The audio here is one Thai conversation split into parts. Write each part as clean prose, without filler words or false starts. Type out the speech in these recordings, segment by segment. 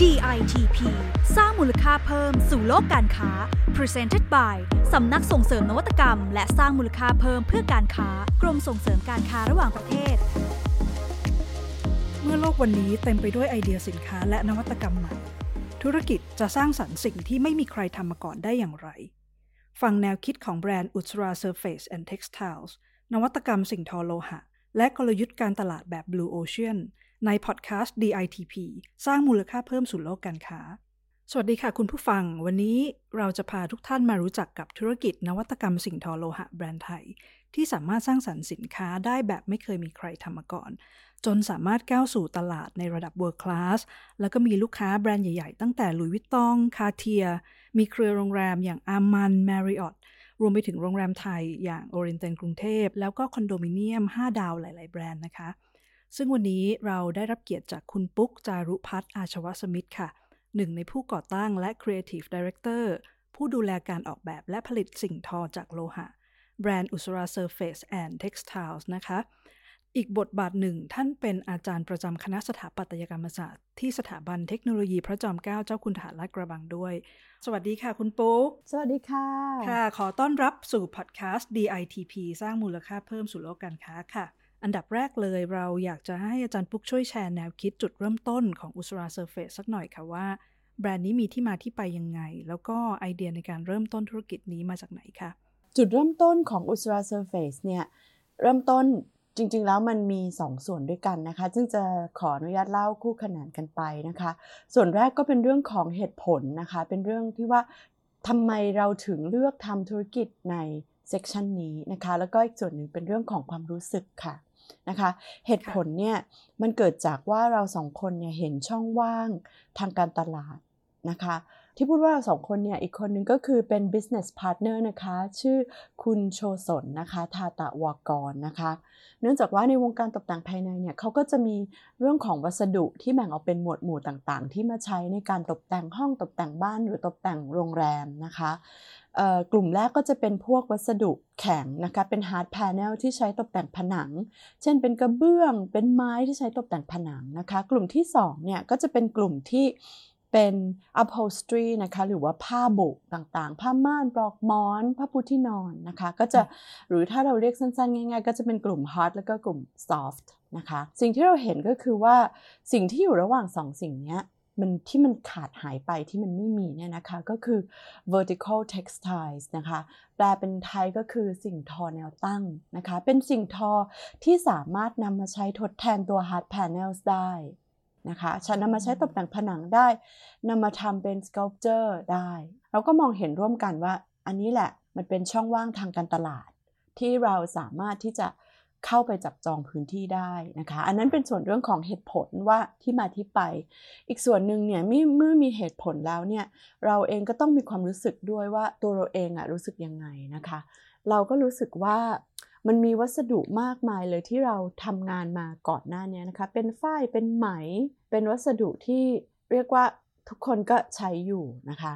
DITP สร้างมูลค่าเพิ่มสู่โลกการค้า Presented by สำนักส่งเสริมนวัตกรรมและสร้างมูลค่าเพิ่มเพื่อการค้ากรมส่งเสริมการค้าระหว่างประเทศเมื่อโลกวันนี้เต็มไปด้วยไอเดียสินค้าและนวัตกรรมใหม่ธุรกิจจะสร้างสรรค์สิ่งที่ไม่มีใครทำมาก่อนได้อย่างไรฟังแนวคิดของแบรนด์อุตสรา Surface and Textiles นวัตกรรมสิ่งทอโลหะและกลยุทธ์การตลาดแบบ Blue Ocean ในพอดแคสต์ DITP สร้างมูลค่าเพิ่มสู่โลกการค้าสวัสดีค่ะคุณผู้ฟังวันนี้เราจะพาทุกท่านมารู้จักกับธุรกิจนวัตกรรมสิ่งทอโลหะแบรนด์ไทยที่สามารถสร้างสรรค์สินค้าได้แบบไม่เคยมีใครทำมาก่อนจนสามารถก้าวสู่ตลาดในระดับ World Class แล้วก็มีลูกค้าแบรนด์ใหญ่ๆตั้งแต่ Louis Vuitton Cartier มีเครือโรงแรมอย่าง Aman Marriott รวมไปถึงโรงแรมไทยอย่าง Oriental กรุงเทพแล้วก็คอนโดมิเนียม5ดาวหลายๆแบรนด์นะคะซึ่งวันนี้เราได้รับเกียรติจากคุณปุ๊กจารุภัทรอาชวสมิทธิ์ค่ะหนึ่งในผู้ก่อตั้งและ Creative Director ผู้ดูแลการออกแบบและผลิตสิ่งทอจากโลหะแบรนด์อุตสรา Surface and Textiles นะคะอีกบทบาทหนึ่งท่านเป็นอาจารย์ประจำคณะสถาปัตยกรรมศาสตร์ที่สถาบันเทคโนโลยีพระจอมเกล้าเจ้าคุณทหารลาดกระบังด้วยสวัสดีค่ะคุณปุ๊กสวัสดีค่ะค่ะขอต้อนรับสู่พอดแคสต์ DITP สร้างมูลค่าเพิ่มสู่โลกการค้าค่ะอันดับแรกเลยเราอยากจะให้อาจารย์ปุ๊กช่วยแชร์แนวคิดจุดเริ่มต้นของอุตสรา Surface สักหน่อยค่ะว่าแบรนด์นี้มีที่มาที่ไปยังไงแล้วก็ไอเดียในการเริ่มต้นธุรกิจนี้มาจากไหนคะจุดเริ่มต้นของอุตสรา Surface เนี่ยเริ่มต้นจริงๆแล้วมันมี2ส่วนด้วยกันนะคะซึ่งจะขออนุญาตเล่าคู่ขนานกันไปนะคะส่วนแรกก็เป็นเรื่องของเหตุผลนะคะเป็นเรื่องที่ว่าทำไมเราถึงเลือกทำธุรกิจในเซกชันนี้นะคะแล้วก็อีกส่วนหนึ่งเป็นเรื่องของความรู้สึกค่ะนะคะเหตุผลเนี่ยมันเกิดจากว่าเรา2คนเนี่ยเห็นช่องว่างทางการตลาดนะคะที่พูดว่า2คนเนี่ยอีกคนนึงก็คือเป็น business partner นะคะชื่อคุณโชสนนะคะทาตะวากรนะคะเนื่องจากว่าในวงการตกแต่งภายในเนี่ยเขาก็จะมีเรื่องของวัสดุที่แบ่งออกเป็นหมวดหมู่ต่างๆที่มาใช้ในการตกแต่งห้องตกแต่งบ้านหรือตกแต่งโรงแรมนะคะกลุ่มแรกก็จะเป็นพวกวัสดุแข็งนะคะเป็น hard panel ที่ใช้ตกแต่งผนังเช่นเป็นกระเบื้องเป็นไม้ที่ใช้ตกแต่งผนังนะคะกลุ่มที่2เนี่ยก็จะเป็นกลุ่มที่เป็น upholstery นะคะหรือว่าผ้าโบกต่างๆผ้าม่านปลอกหมอนผ้าปูที่นอนนะคะก็จะหรือถ้าเราเรียกสั้นๆง่ายๆก็จะเป็นกลุ่ม hard แล้วก็กลุ่ม soft นะคะสิ่งที่เราเห็นก็คือว่าสิ่งที่อยู่ระหว่าง2สิ่งนี้มันที่มันขาดหายไปที่มันไม่มีเนี่ยนะคะก็คือ vertical textiles นะคะแปลเป็นไทยก็คือสิ่งทอแนวตั้งนะคะเป็นสิ่งทอที่สามารถนำมาใช้ทดแทนตัว hard panels ได้นะคะฉันนำมาใช้ตกแต่งผนังได้นำมาทำเป็น sculpture ได้เราก็มองเห็นร่วมกันว่าอันนี้แหละมันเป็นช่องว่างทางการตลาดที่เราสามารถที่จะเข้าไปจับจองพื้นที่ได้นะคะอันนั้นเป็นส่วนเรื่องของเหตุผลว่าที่มาที่ไปอีกส่วนหนึ่งเนี่ยเมื่อมีเหตุผลแล้วเนี่ยเราเองก็ต้องมีความรู้สึกด้วยว่าตัวเราเองอะรู้สึกยังไงนะคะเราก็รู้สึกว่ามันมีวัสดุมากมายเลยที่เราทำงานมาก่อนหน้านี้นะคะเป็นฝ้ายเป็นไหมเป็นวัสดุที่เรียกว่าทุกคนก็ใช้อยู่นะคะ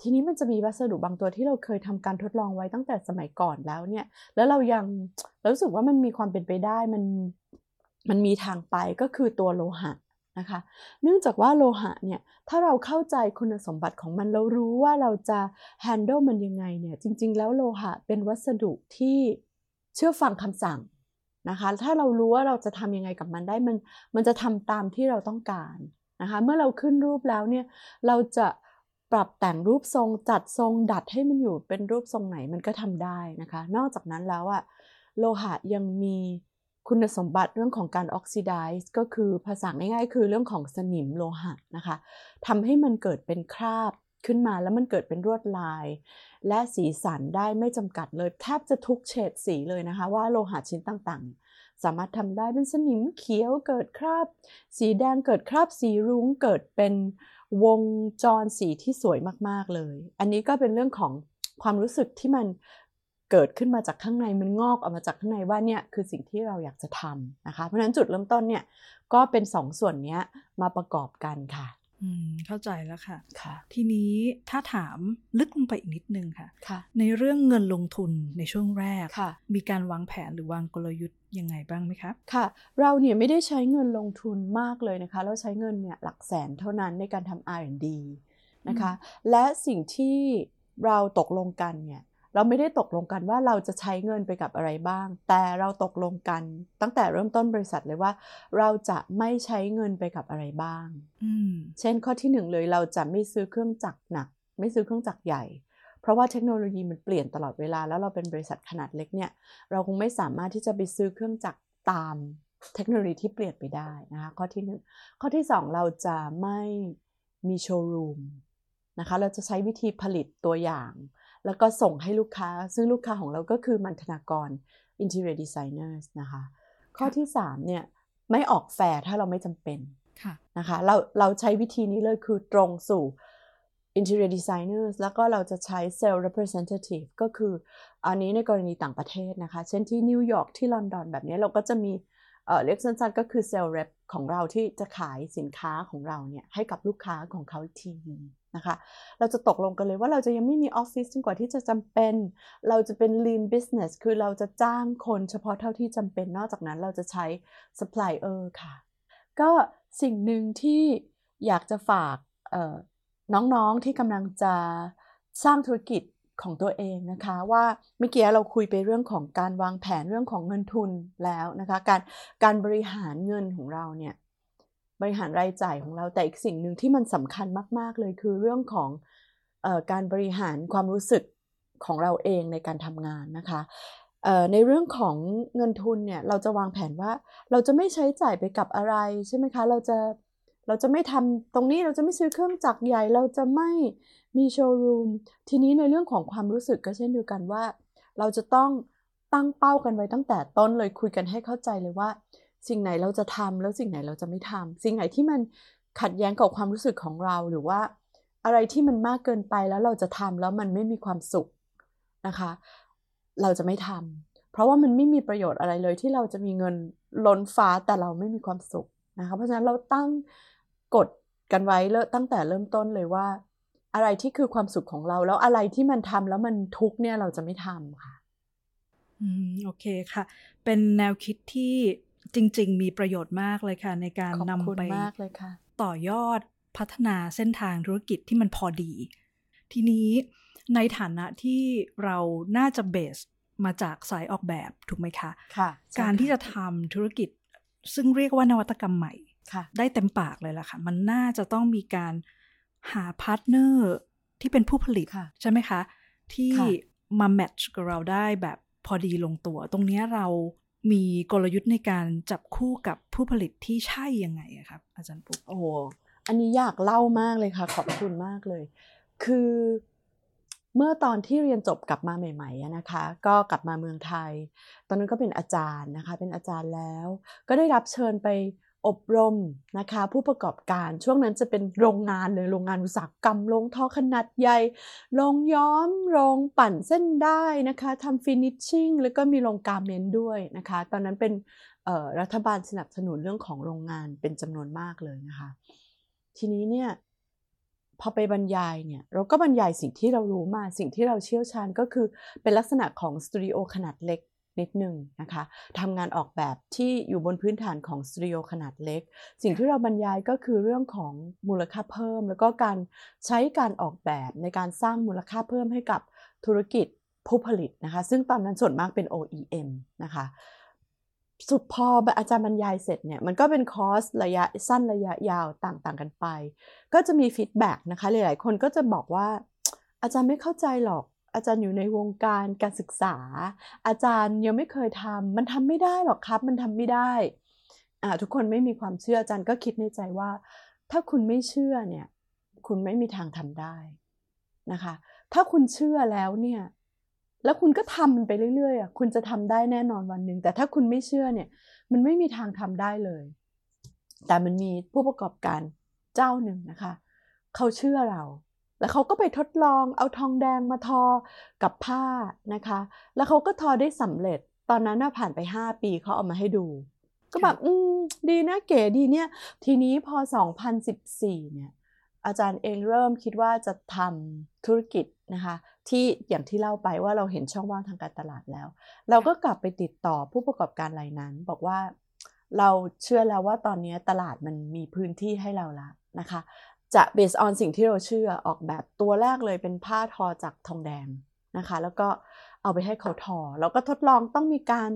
ทีนี้มันจะมีวัสดุบางตัวที่เราเคยทำการทดลองไว้ตั้งแต่สมัยก่อนแล้วเนี่ยแล้วเรายังรู้สึกว่ามันมีความเป็นไปได้มันมีทางไปก็คือตัวโลหะนะคะเนื่องจากว่าโลหะเนี่ยถ้าเราเข้าใจคุณสมบัติของมันเรารู้ว่าเราจะ handle มันยังไงเนี่ยจริงๆแล้วโลหะเป็นวัสดุที่เชื่อฟังคำสั่งนะคะถ้าเรารู้ว่าเราจะทำยังไงกับมันได้มันจะทำตามที่เราต้องการนะคะเมื่อเราขึ้นรูปแล้วเนี่ยเราจะปรับแต่งรูปทรงจัดทรงดัดให้มันอยู่เป็นรูปทรงไหนมันก็ทำได้นะคะนอกจากนั้นแล้วอะโลหะยังมีคุณสมบัติเรื่องของการออกซิไดซ์ก็คือภาษาง่ายๆคือเรื่องของสนิมโลหะนะคะทำให้มันเกิดเป็นคราบขึ้นมาแล้วมันเกิดเป็นลวดลายและสีสันได้ไม่จำกัดเลยแทบจะทุกเฉดสีเลยนะคะว่าโลหะชิ้นต่างๆสามารถทำได้เป็นสนิมเขียวเกิดคราบสีแดงเกิดคราบสีรุ้งเกิดเป็นวงจรสีที่สวยมากๆเลยอันนี้ก็เป็นเรื่องของความรู้สึกที่มันเกิดขึ้นมาจากข้างในมันงอกออกมาจากข้างในว่าเนี่ยคือสิ่งที่เราอยากจะทำนะคะเพราะฉะนั้นจุดเริ่มต้นเนี่ยก็เป็น2ส่วนนี้มาประกอบกันค่ะ เข้าใจแล้วค่ะทีนี้ถ้าถามลึกลงไปอีกนิดนึงค่ะในเรื่องเงินลงทุนในช่วงแรกมีการวางแผนหรือวางกลยุทธ์ยังไงบ้างไหมคะค่ะเราเนี่ยไม่ได้ใช้เงินลงทุนมากเลยนะคะเราใช้เงินเนี่ยหลักแสนเท่านั้นในการทำ R&D นะคะและสิ่งที่เราตกลงกันเนี่ยเราไม่ได้ตกลงกันว่าเราจะใช้เงินไปกับอะไรบ้างแต่เราตกลงกันตั้งแต่เริ่มต้นบริษัทเลยว่าเราจะไม่ใช้เงินไปกับอะไรบ้างเช่นข้อที่1เลยเราจะไม่ซื้อเครื่องจักรหนักไม่ซื้อเครื่องจักรใหญ่เพราะว่าเทคโนโลยีมันเปลี่ยนตลอดเวลาแล้วเราเป็นบริษัทขนาดเล็กเนี่ยเราคงไม่สามารถที่จะไปซื้อเครื่องจักรตามเทคโนโลยีที่เปลี่ยนไปได้นะคะข้อที่1ข้อที่2เราจะไม่มีโชว์รูมนะคะเราจะใช้วิธีผลิตตัวอย่างแล้วก็ส่งให้ลูกค้าซึ่งลูกค้าของเราก็คือมัณฑนากร Interior Designers นะคะข้อที่3เนี่ยไม่ออกแฟร์ถ้าเราไม่จำเป็นนะคะเราใช้วิธีนี้เลยคือตรงสู่ Interior Designers แล้วก็เราจะใช้ Sales Representative ก็คืออันนี้ในกรณีต่างประเทศนะคะเช่นที่นิวยอร์กที่ลอนดอนแบบนี้เราก็จะมีเรียกสั้นๆก็คือ Sales Rep ของเราที่จะขายสินค้าของเราเนี่ยให้กับลูกค้าของเขาทีนะคะเราจะตกลงกันเลยว่าเราจะยังไม่มีออฟฟิศจนกว่าที่จะจำเป็นเราจะเป็น lean business คือเราจะจ้างคนเฉพาะเท่าที่จำเป็นนอกจากนั้นเราจะใช้ supplier ค่ะก็สิ่งหนึ่งที่อยากจะฝากน้องๆที่กำลังจะสร้างธุรกิจของตัวเองนะคะว่าเมื่อกี้เราคุยไปเรื่องของการวางแผนเรื่องของเงินทุนแล้วนะคะการบริหารเงินของเราเนี่ยบริหารรายจ่ายของเราแต่อีกสิ่งหนึ่งที่มันสำคัญมากๆเลยคือเรื่องของการบริหารความรู้สึกของเราเองในการทำงานนะคะในเรื่องของเงินทุนเนี่ยเราจะวางแผนว่าเราจะไม่ใช้จ่ายไปกับอะไรใช่ไหมคะเราจะไม่ทำตรงนี้เราจะไม่ซื้อเครื่องจักรใหญ่เราจะไม่มีโชว์รูมทีนี้ในเรื่องของความรู้สึกก็เช่นเดียวกันว่าเราจะต้องตั้งเป้ากันไว้ตั้งแต่ต้นเลยคุยกันให้เข้าใจเลยว่าสิ่งไหนเราจะทำแล้วสิ่งไหนเราจะไม่ทำสิ่งไหนที่มันขัดแย้งกับความรู้สึกของเราหรือว่าอะไรที่มันมากเกินไปแล้วเราจะทำแล้วมันไม่มีความสุขนะคะเราจะไม่ทำเพราะว่ามันไม่มีประโยชน์อะไรเลยที่เราจะมีเงินล้นฟ้าแต่เราไม่มีความสุขนะคะเพราะฉะนั้นเราตั้งกฎกันไว้ตั้งแต่เริ่มต้นเลยว่าอะไรที่คือความสุขของเราแล้วอะไรที่มันทำแล้วมันทุกข์เนี่ยเราจะไม่ทำค่ะโอเคค่ะเป็นแนวคิดที่จริงๆมีประโยชน์มากเลยค่ะในการนำไปต่อยอดพัฒนาเส้นทางธุรกิจที่มันพอดีทีนี้ในฐานะที่เราน่าจะเบสมาจากสายออกแบบถูกไหมคะการที่จะทำธุรกิจซึ่งเรียกว่านวัตกรรมใหม่ได้เต็มปากเลยล่ะค่ะมันน่าจะต้องมีการหาพาร์ทเนอร์ที่เป็นผู้ผลิตใช่ไหมคะที่มาแมทช์กับเราได้แบบพอดีลงตัวตรงนี้เรามีกลยุทธ์ในการจับคู่กับผู้ผลิตที่ใช่ยังไงอะครับอาจารย์ปุ๊กโอ้อันนี้อยากเล่ามากเลยค่ะขอบคุณมากเลยคือเมื่อตอนที่เรียนจบกลับมาใหม่ๆนะคะก็กลับมาเมืองไทยตอนนั้นก็เป็นอาจารย์นะคะเป็นอาจารย์แล้วก็ได้รับเชิญไปอบรมนะคะผู้ประกอบการช่วงนั้นจะเป็นโรงงานเลยโรงงานอุตสาหกรรมโรงทอขนาดใหญ่โรงย้อมโรงปั่นเส้นได้นะคะทำฟินิชชิ่งแล้วก็มีโรงการเมนต์ด้วยนะคะตอนนั้นเป็นรัฐบาลสนับสนุนเรื่องของโรงงานเป็นจำนวนมากเลยนะคะทีนี้เนี่ยพอไปบรรยายเนี่ยเราก็บรรยายสิ่งที่เรารู้มาสิ่งที่เราเชี่ยวชาญก็คือเป็นลักษณะของสตูดิโอขนาดเล็กนิดนึงนะคะทำงานออกแบบที่อยู่บนพื้นฐานของสตูดิโอขนาดเล็กสิ่งที่เราบรรยายก็คือเรื่องของมูลค่าเพิ่มแล้วก็การใช้การออกแบบในการสร้างมูลค่าเพิ่มให้กับธุรกิจผู้ผลิตนะคะซึ่งตอนนั้นส่วนมากเป็น OEM นะคะสุดพออาจารย์บรรยายเสร็จเนี่ยมันก็เป็นคอร์สระยะสั้นระยะยาวต่างๆกันไปก็จะมีฟีดแบ็กนะคะหลายๆคนก็จะบอกว่าอาจารย์ไม่เข้าใจหรอกอาจารย์อยู่ในวงการการศึกษาอาจารย์ยังไม่เคยทำมันทำไม่ได้หรอกครับมันทำไม่ได้ทุกคนไม่มีความเชื่ออาจารย์ก็คิดในใจว่าถ้าคุณไม่เชื่อเนี่ยคุณไม่มีทางทำได้นะคะถ้าคุณเชื่อแล้วเนี่ยแล้วคุณก็ทำมันไปเรื่อยๆคุณจะทำได้แน่นอนวันหนึ่งแต่ถ้าคุณไม่เชื่อเนี่ยมันไม่มีทางทำได้เลยแต่มันมีผู้ประกอบการเจ้าหนึ่งนะคะเขาเชื่อเราแล้วเขาก็ไปทดลองเอาทองแดงมาทอกับผ้านะคะแล้วเขาก็ทอได้สำเร็จตอนนั้นน่ะผ่านไป5ปีเขาเอามาให้ดูก็แบบดีนะเก๋ดีเนี่ยทีนี้พอ2014เนี่ย อาจารย์เองเริ่มคิดว่าจะทำธุรกิจนะคะที่อย่างที่เล่าไปว่าเราเห็นช่องว่างทางการตลาดแล้วเราก็กลับไปติดต่อผู้ประกอบการรายนั้นบอกว่าเราเชื่อแล้วว่าตอนนี้ตลาดมันมีพื้นที่ให้เราละนะคะจะ based on สิ่งที่เราเชื่อออกแบบตัวแรกเลยเป็นผ้าทอจากทองแดงนะคะแล้วก็เอาไปให้เขาทอแล้วก็ทดลองต้องมีการ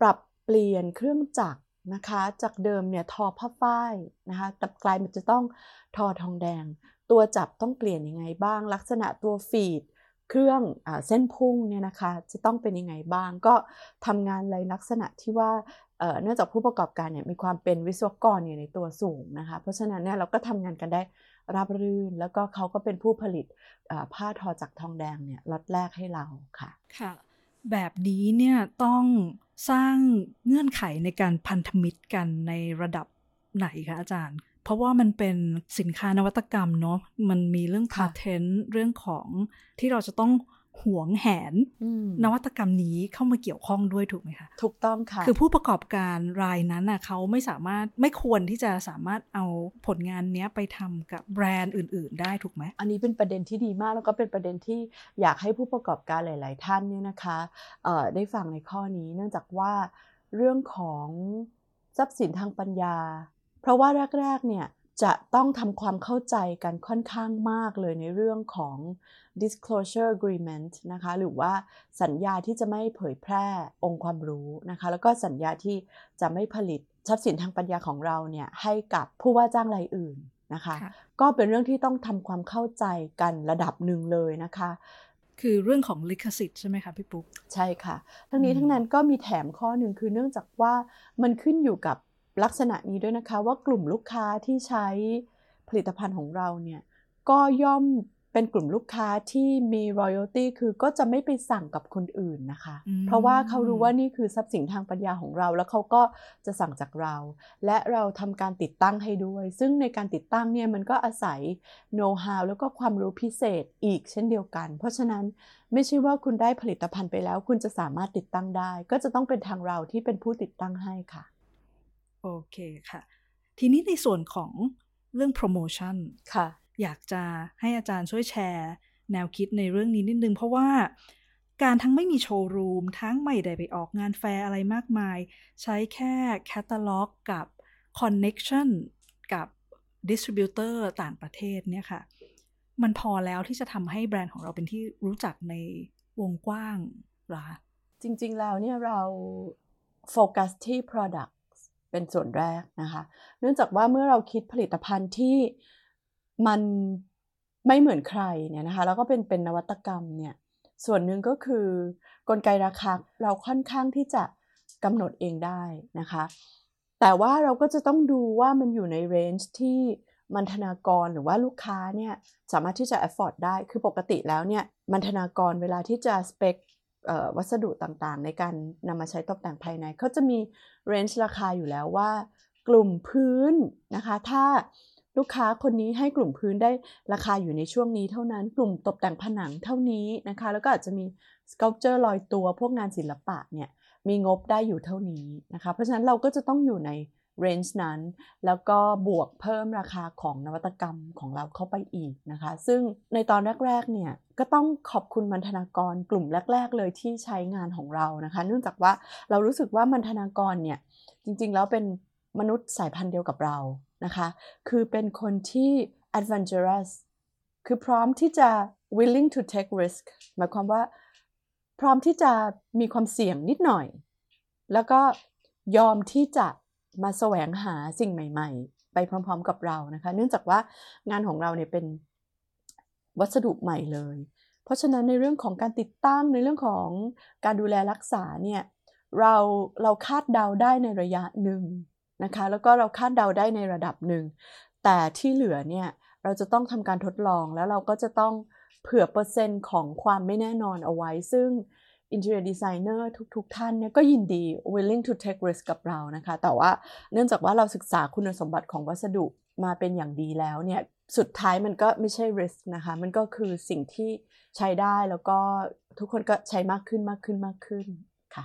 ปรับเปลี่ยนเครื่องจักรนะคะจากเดิมเนี่ยทอผ้าฝ้ายนะคะแต่กลายมันจะต้องทอทองแดงตัวจับต้องเปลี่ยนยังไงบ้างลักษณะตัวฟีดเครื่องเส้นพุ่งเนี่ยนะคะจะต้องเป็นยังไงบ้างก็ทำงานในลักษณะที่ว่าเนื่องจากผู้ประกอบการเนี่ยมีความเป็นวิศวกรอยู่ในตัวสูงนะคะเพราะฉะนั้นเนี่ยเราก็ทำงานกันได้ราบรื่นแล้วก็เขาก็เป็นผู้ผลิตผ้าทอจากทองแดงเนี่ยล็อตแรกให้เราค่ะค่ะแบบนี้เนี่ยต้องสร้างเงื่อนไขในการพันธมิตรกันในระดับไหนคะอาจารย์เพราะว่ามันเป็นสินค้านวัตกรรมเนาะมันมีเรื่องพาเทนต์เรื่องของที่เราจะต้องหวงแหนนวัตกรรมนี้เข้ามาเกี่ยวข้องด้วยถูกไหมคะถูกต้องค่ะคือผู้ประกอบการรายนั้นน่ะเขาไม่สามารถไม่ควรที่จะสามารถเอาผลงานนี้ไปทำกับแบรนด์อื่นๆได้ถูกไหมอันนี้เป็นประเด็นที่ดีมากแล้วก็เป็นประเด็นที่อยากให้ผู้ประกอบการหลายๆท่านเนี่ยนะคะได้ฟังในข้อนี้เนื่องจากว่าเรื่องของทรัพย์สินทางปัญญาเพราะว่าแรกๆเนี่ยจะต้องทำความเข้าใจกันค่อนข้างมากเลยในเรื่องของ disclosure agreement นะคะหรือว่าสัญญาที่จะไม่เผยแพร่องค์ความรู้นะคะแล้วก็สัญญาที่จะไม่ผลิตทรัพย์สินทางปัญญาของเราเนี่ยให้กับผู้ว่าจ้างรายอื่นนะคะก็เป็นเรื่องที่ต้องทำความเข้าใจกันระดับหนึ่งเลยนะคะคือเรื่องของลิขสิทธิ์ใช่ไหมคะพี่ปุ๊กใช่ค่ะทั้งนี้ทั้งนั้นก็มีแถมข้อหนึ่งคือเนื่องจากว่ามันขึ้นอยู่กับลักษณะนี้ด้วยนะคะว่ากลุ่มลูกค้าที่ใช้ผลิตภัณฑ์ของเราเนี่ยก็ย่อมเป็นกลุ่มลูกค้าที่มี royalty คือก็จะไม่ไปสั่งกับคนอื่นนะคะเพราะว่าเขารู้ว่านี่คือทรัพย์สินทางปัญญาของเราแล้วเขาก็จะสั่งจากเราและเราทำการติดตั้งให้ด้วยซึ่งในการติดตั้งเนี่ยมันก็อาศัย know-how แล้วก็ความรู้พิเศษอีกเช่นเดียวกันเพราะฉะนั้นไม่ใช่ว่าคุณได้ผลิตภัณฑ์ไปแล้วคุณจะสามารถติดตั้งได้ก็จะต้องเป็นทางเราที่เป็นผู้ติดตั้งให้ค่ะโอเคค่ะทีนี้ในส่วนของเรื่องโปรโมชั่นค่ะอยากจะให้อาจารย์ช่วยแชร์แนวคิดในเรื่องนี้นิดนึงเพราะว่าการทั้งไม่มีโชว์รูมทั้งไม่ได้ไปออกงานแฟร์อะไรมากมายใช้แค่แคตตาล็อกกับคอนเนคชั่นกับดิสทริบิวเตอร์ต่างประเทศเนี่ยค่ะมันพอแล้วที่จะทำให้แบรนด์ของเราเป็นที่รู้จักในวงกว้างหรอจริงๆแล้วเนี่ยเราโฟกัสที่ productเป็นส่วนแรกนะคะเนื่องจากว่าเมื่อเราคิดผลิตภัณฑ์ที่มันไม่เหมือนใครเนี่ยนะคะแล้วก็เป็นนวัตกรรมเนี่ยส่วนหนึ่งก็คือกลไกราคาเราค่อนข้างที่จะกำหนดเองได้นะคะแต่ว่าเราก็จะต้องดูว่ามันอยู่ในเรนจ์ที่มัณฑนากรหรือว่าลูกค้าเนี่ยสามารถที่จะ afford ได้คือปกติแล้วเนี่ยมัณฑนากรเวลาที่จะสเปควัสดุต่างๆในการนำมาใช้ตกแต่งภายในเขาจะมีเรนจ์ราคาอยู่แล้วว่ากลุ่มพื้นนะคะถ้าลูกค้าคนนี้ให้กลุ่มพื้นได้ราคาอยู่ในช่วงนี้เท่านั้นกลุ่มตกแต่งผนังเท่านี้นะคะแล้วก็อาจจะมี sculpture ลอยตัวพวกงานศิลปะเนี่ยมีงบได้อยู่เท่านี้นะคะเพราะฉะนั้นเราก็จะต้องอยู่ในเรนจ์นั้นแล้วก็บวกเพิ่มราคาของนวัตกรรมของเราเข้าไปอีกนะคะซึ่งในตอนแรกๆเนี่ยก็ต้องขอบคุณมัณฑนากรกลุ่มแรกๆเลยที่ใช้งานของเรานะคะเนื่องจากว่าเรารู้สึกว่ามัณฑนากรเนี่ยจริงๆแล้วเป็นมนุษย์สายพันธุ์เดียวกับเรานะคะคือเป็นคนที่ adventurous คือพร้อมที่จะ willing to take risk หมายความว่าพร้อมที่จะมีความเสี่ยงนิดหน่อยแล้วก็ยอมที่จะมาแสวงหาสิ่งใหม่ๆไปพร้อมๆกับเรานะคะเนื่องจากว่างานของเราเนี่ยเป็นวัสดุใหม่เลยเพราะฉะนั้นในเรื่องของการติดตั้งในเรื่องของการดูแลรักษาเนี่ยเราคาดเดาได้ในระยะหนึ่งนะคะแล้วก็เราคาดเดาได้ในระดับหนึ่งแต่ที่เหลือเนี่ยเราจะต้องทำการทดลองแล้วเราก็จะต้องเผื่อเปอร์เซ็นต์ของความไม่แน่นอนเอาไว้ซึ่งinterior designer ทุกท่านเนี่ยก็ยินดี willing to take risk กับเรานะคะแต่ว่าเนื่องจากว่าเราศึกษาคุณสมบัติของวัสดุมาเป็นอย่างดีแล้วเนี่ยสุดท้ายมันก็ไม่ใช่ risk นะคะมันก็คือสิ่งที่ใช้ได้แล้วก็ทุกคนก็ใช้มากขึ้นค่ะ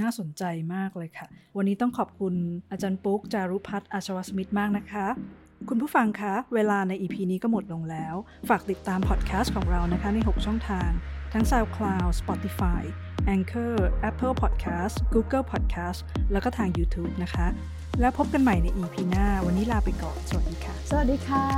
น่าสนใจมากเลยค่ะวันนี้ต้องขอบคุณอาจารย์ปุ๊กจารุพัฒน์อาชวสมิทธิ์มากนะคะ คุณผู้ฟังคะเวลาใน EP นี้ก็หมดลงแล้วฝากติดตามพอดแคสต์ของเรานะคะใน6ช่องทางทั้ง SoundCloud, Spotify, Anchor, Apple Podcast, Google Podcast แล้วก็ทาง YouTube นะคะแล้วพบกันใหม่ใน EP หน้าวันนี้ลาไปก่อนสวัสดีค่ะ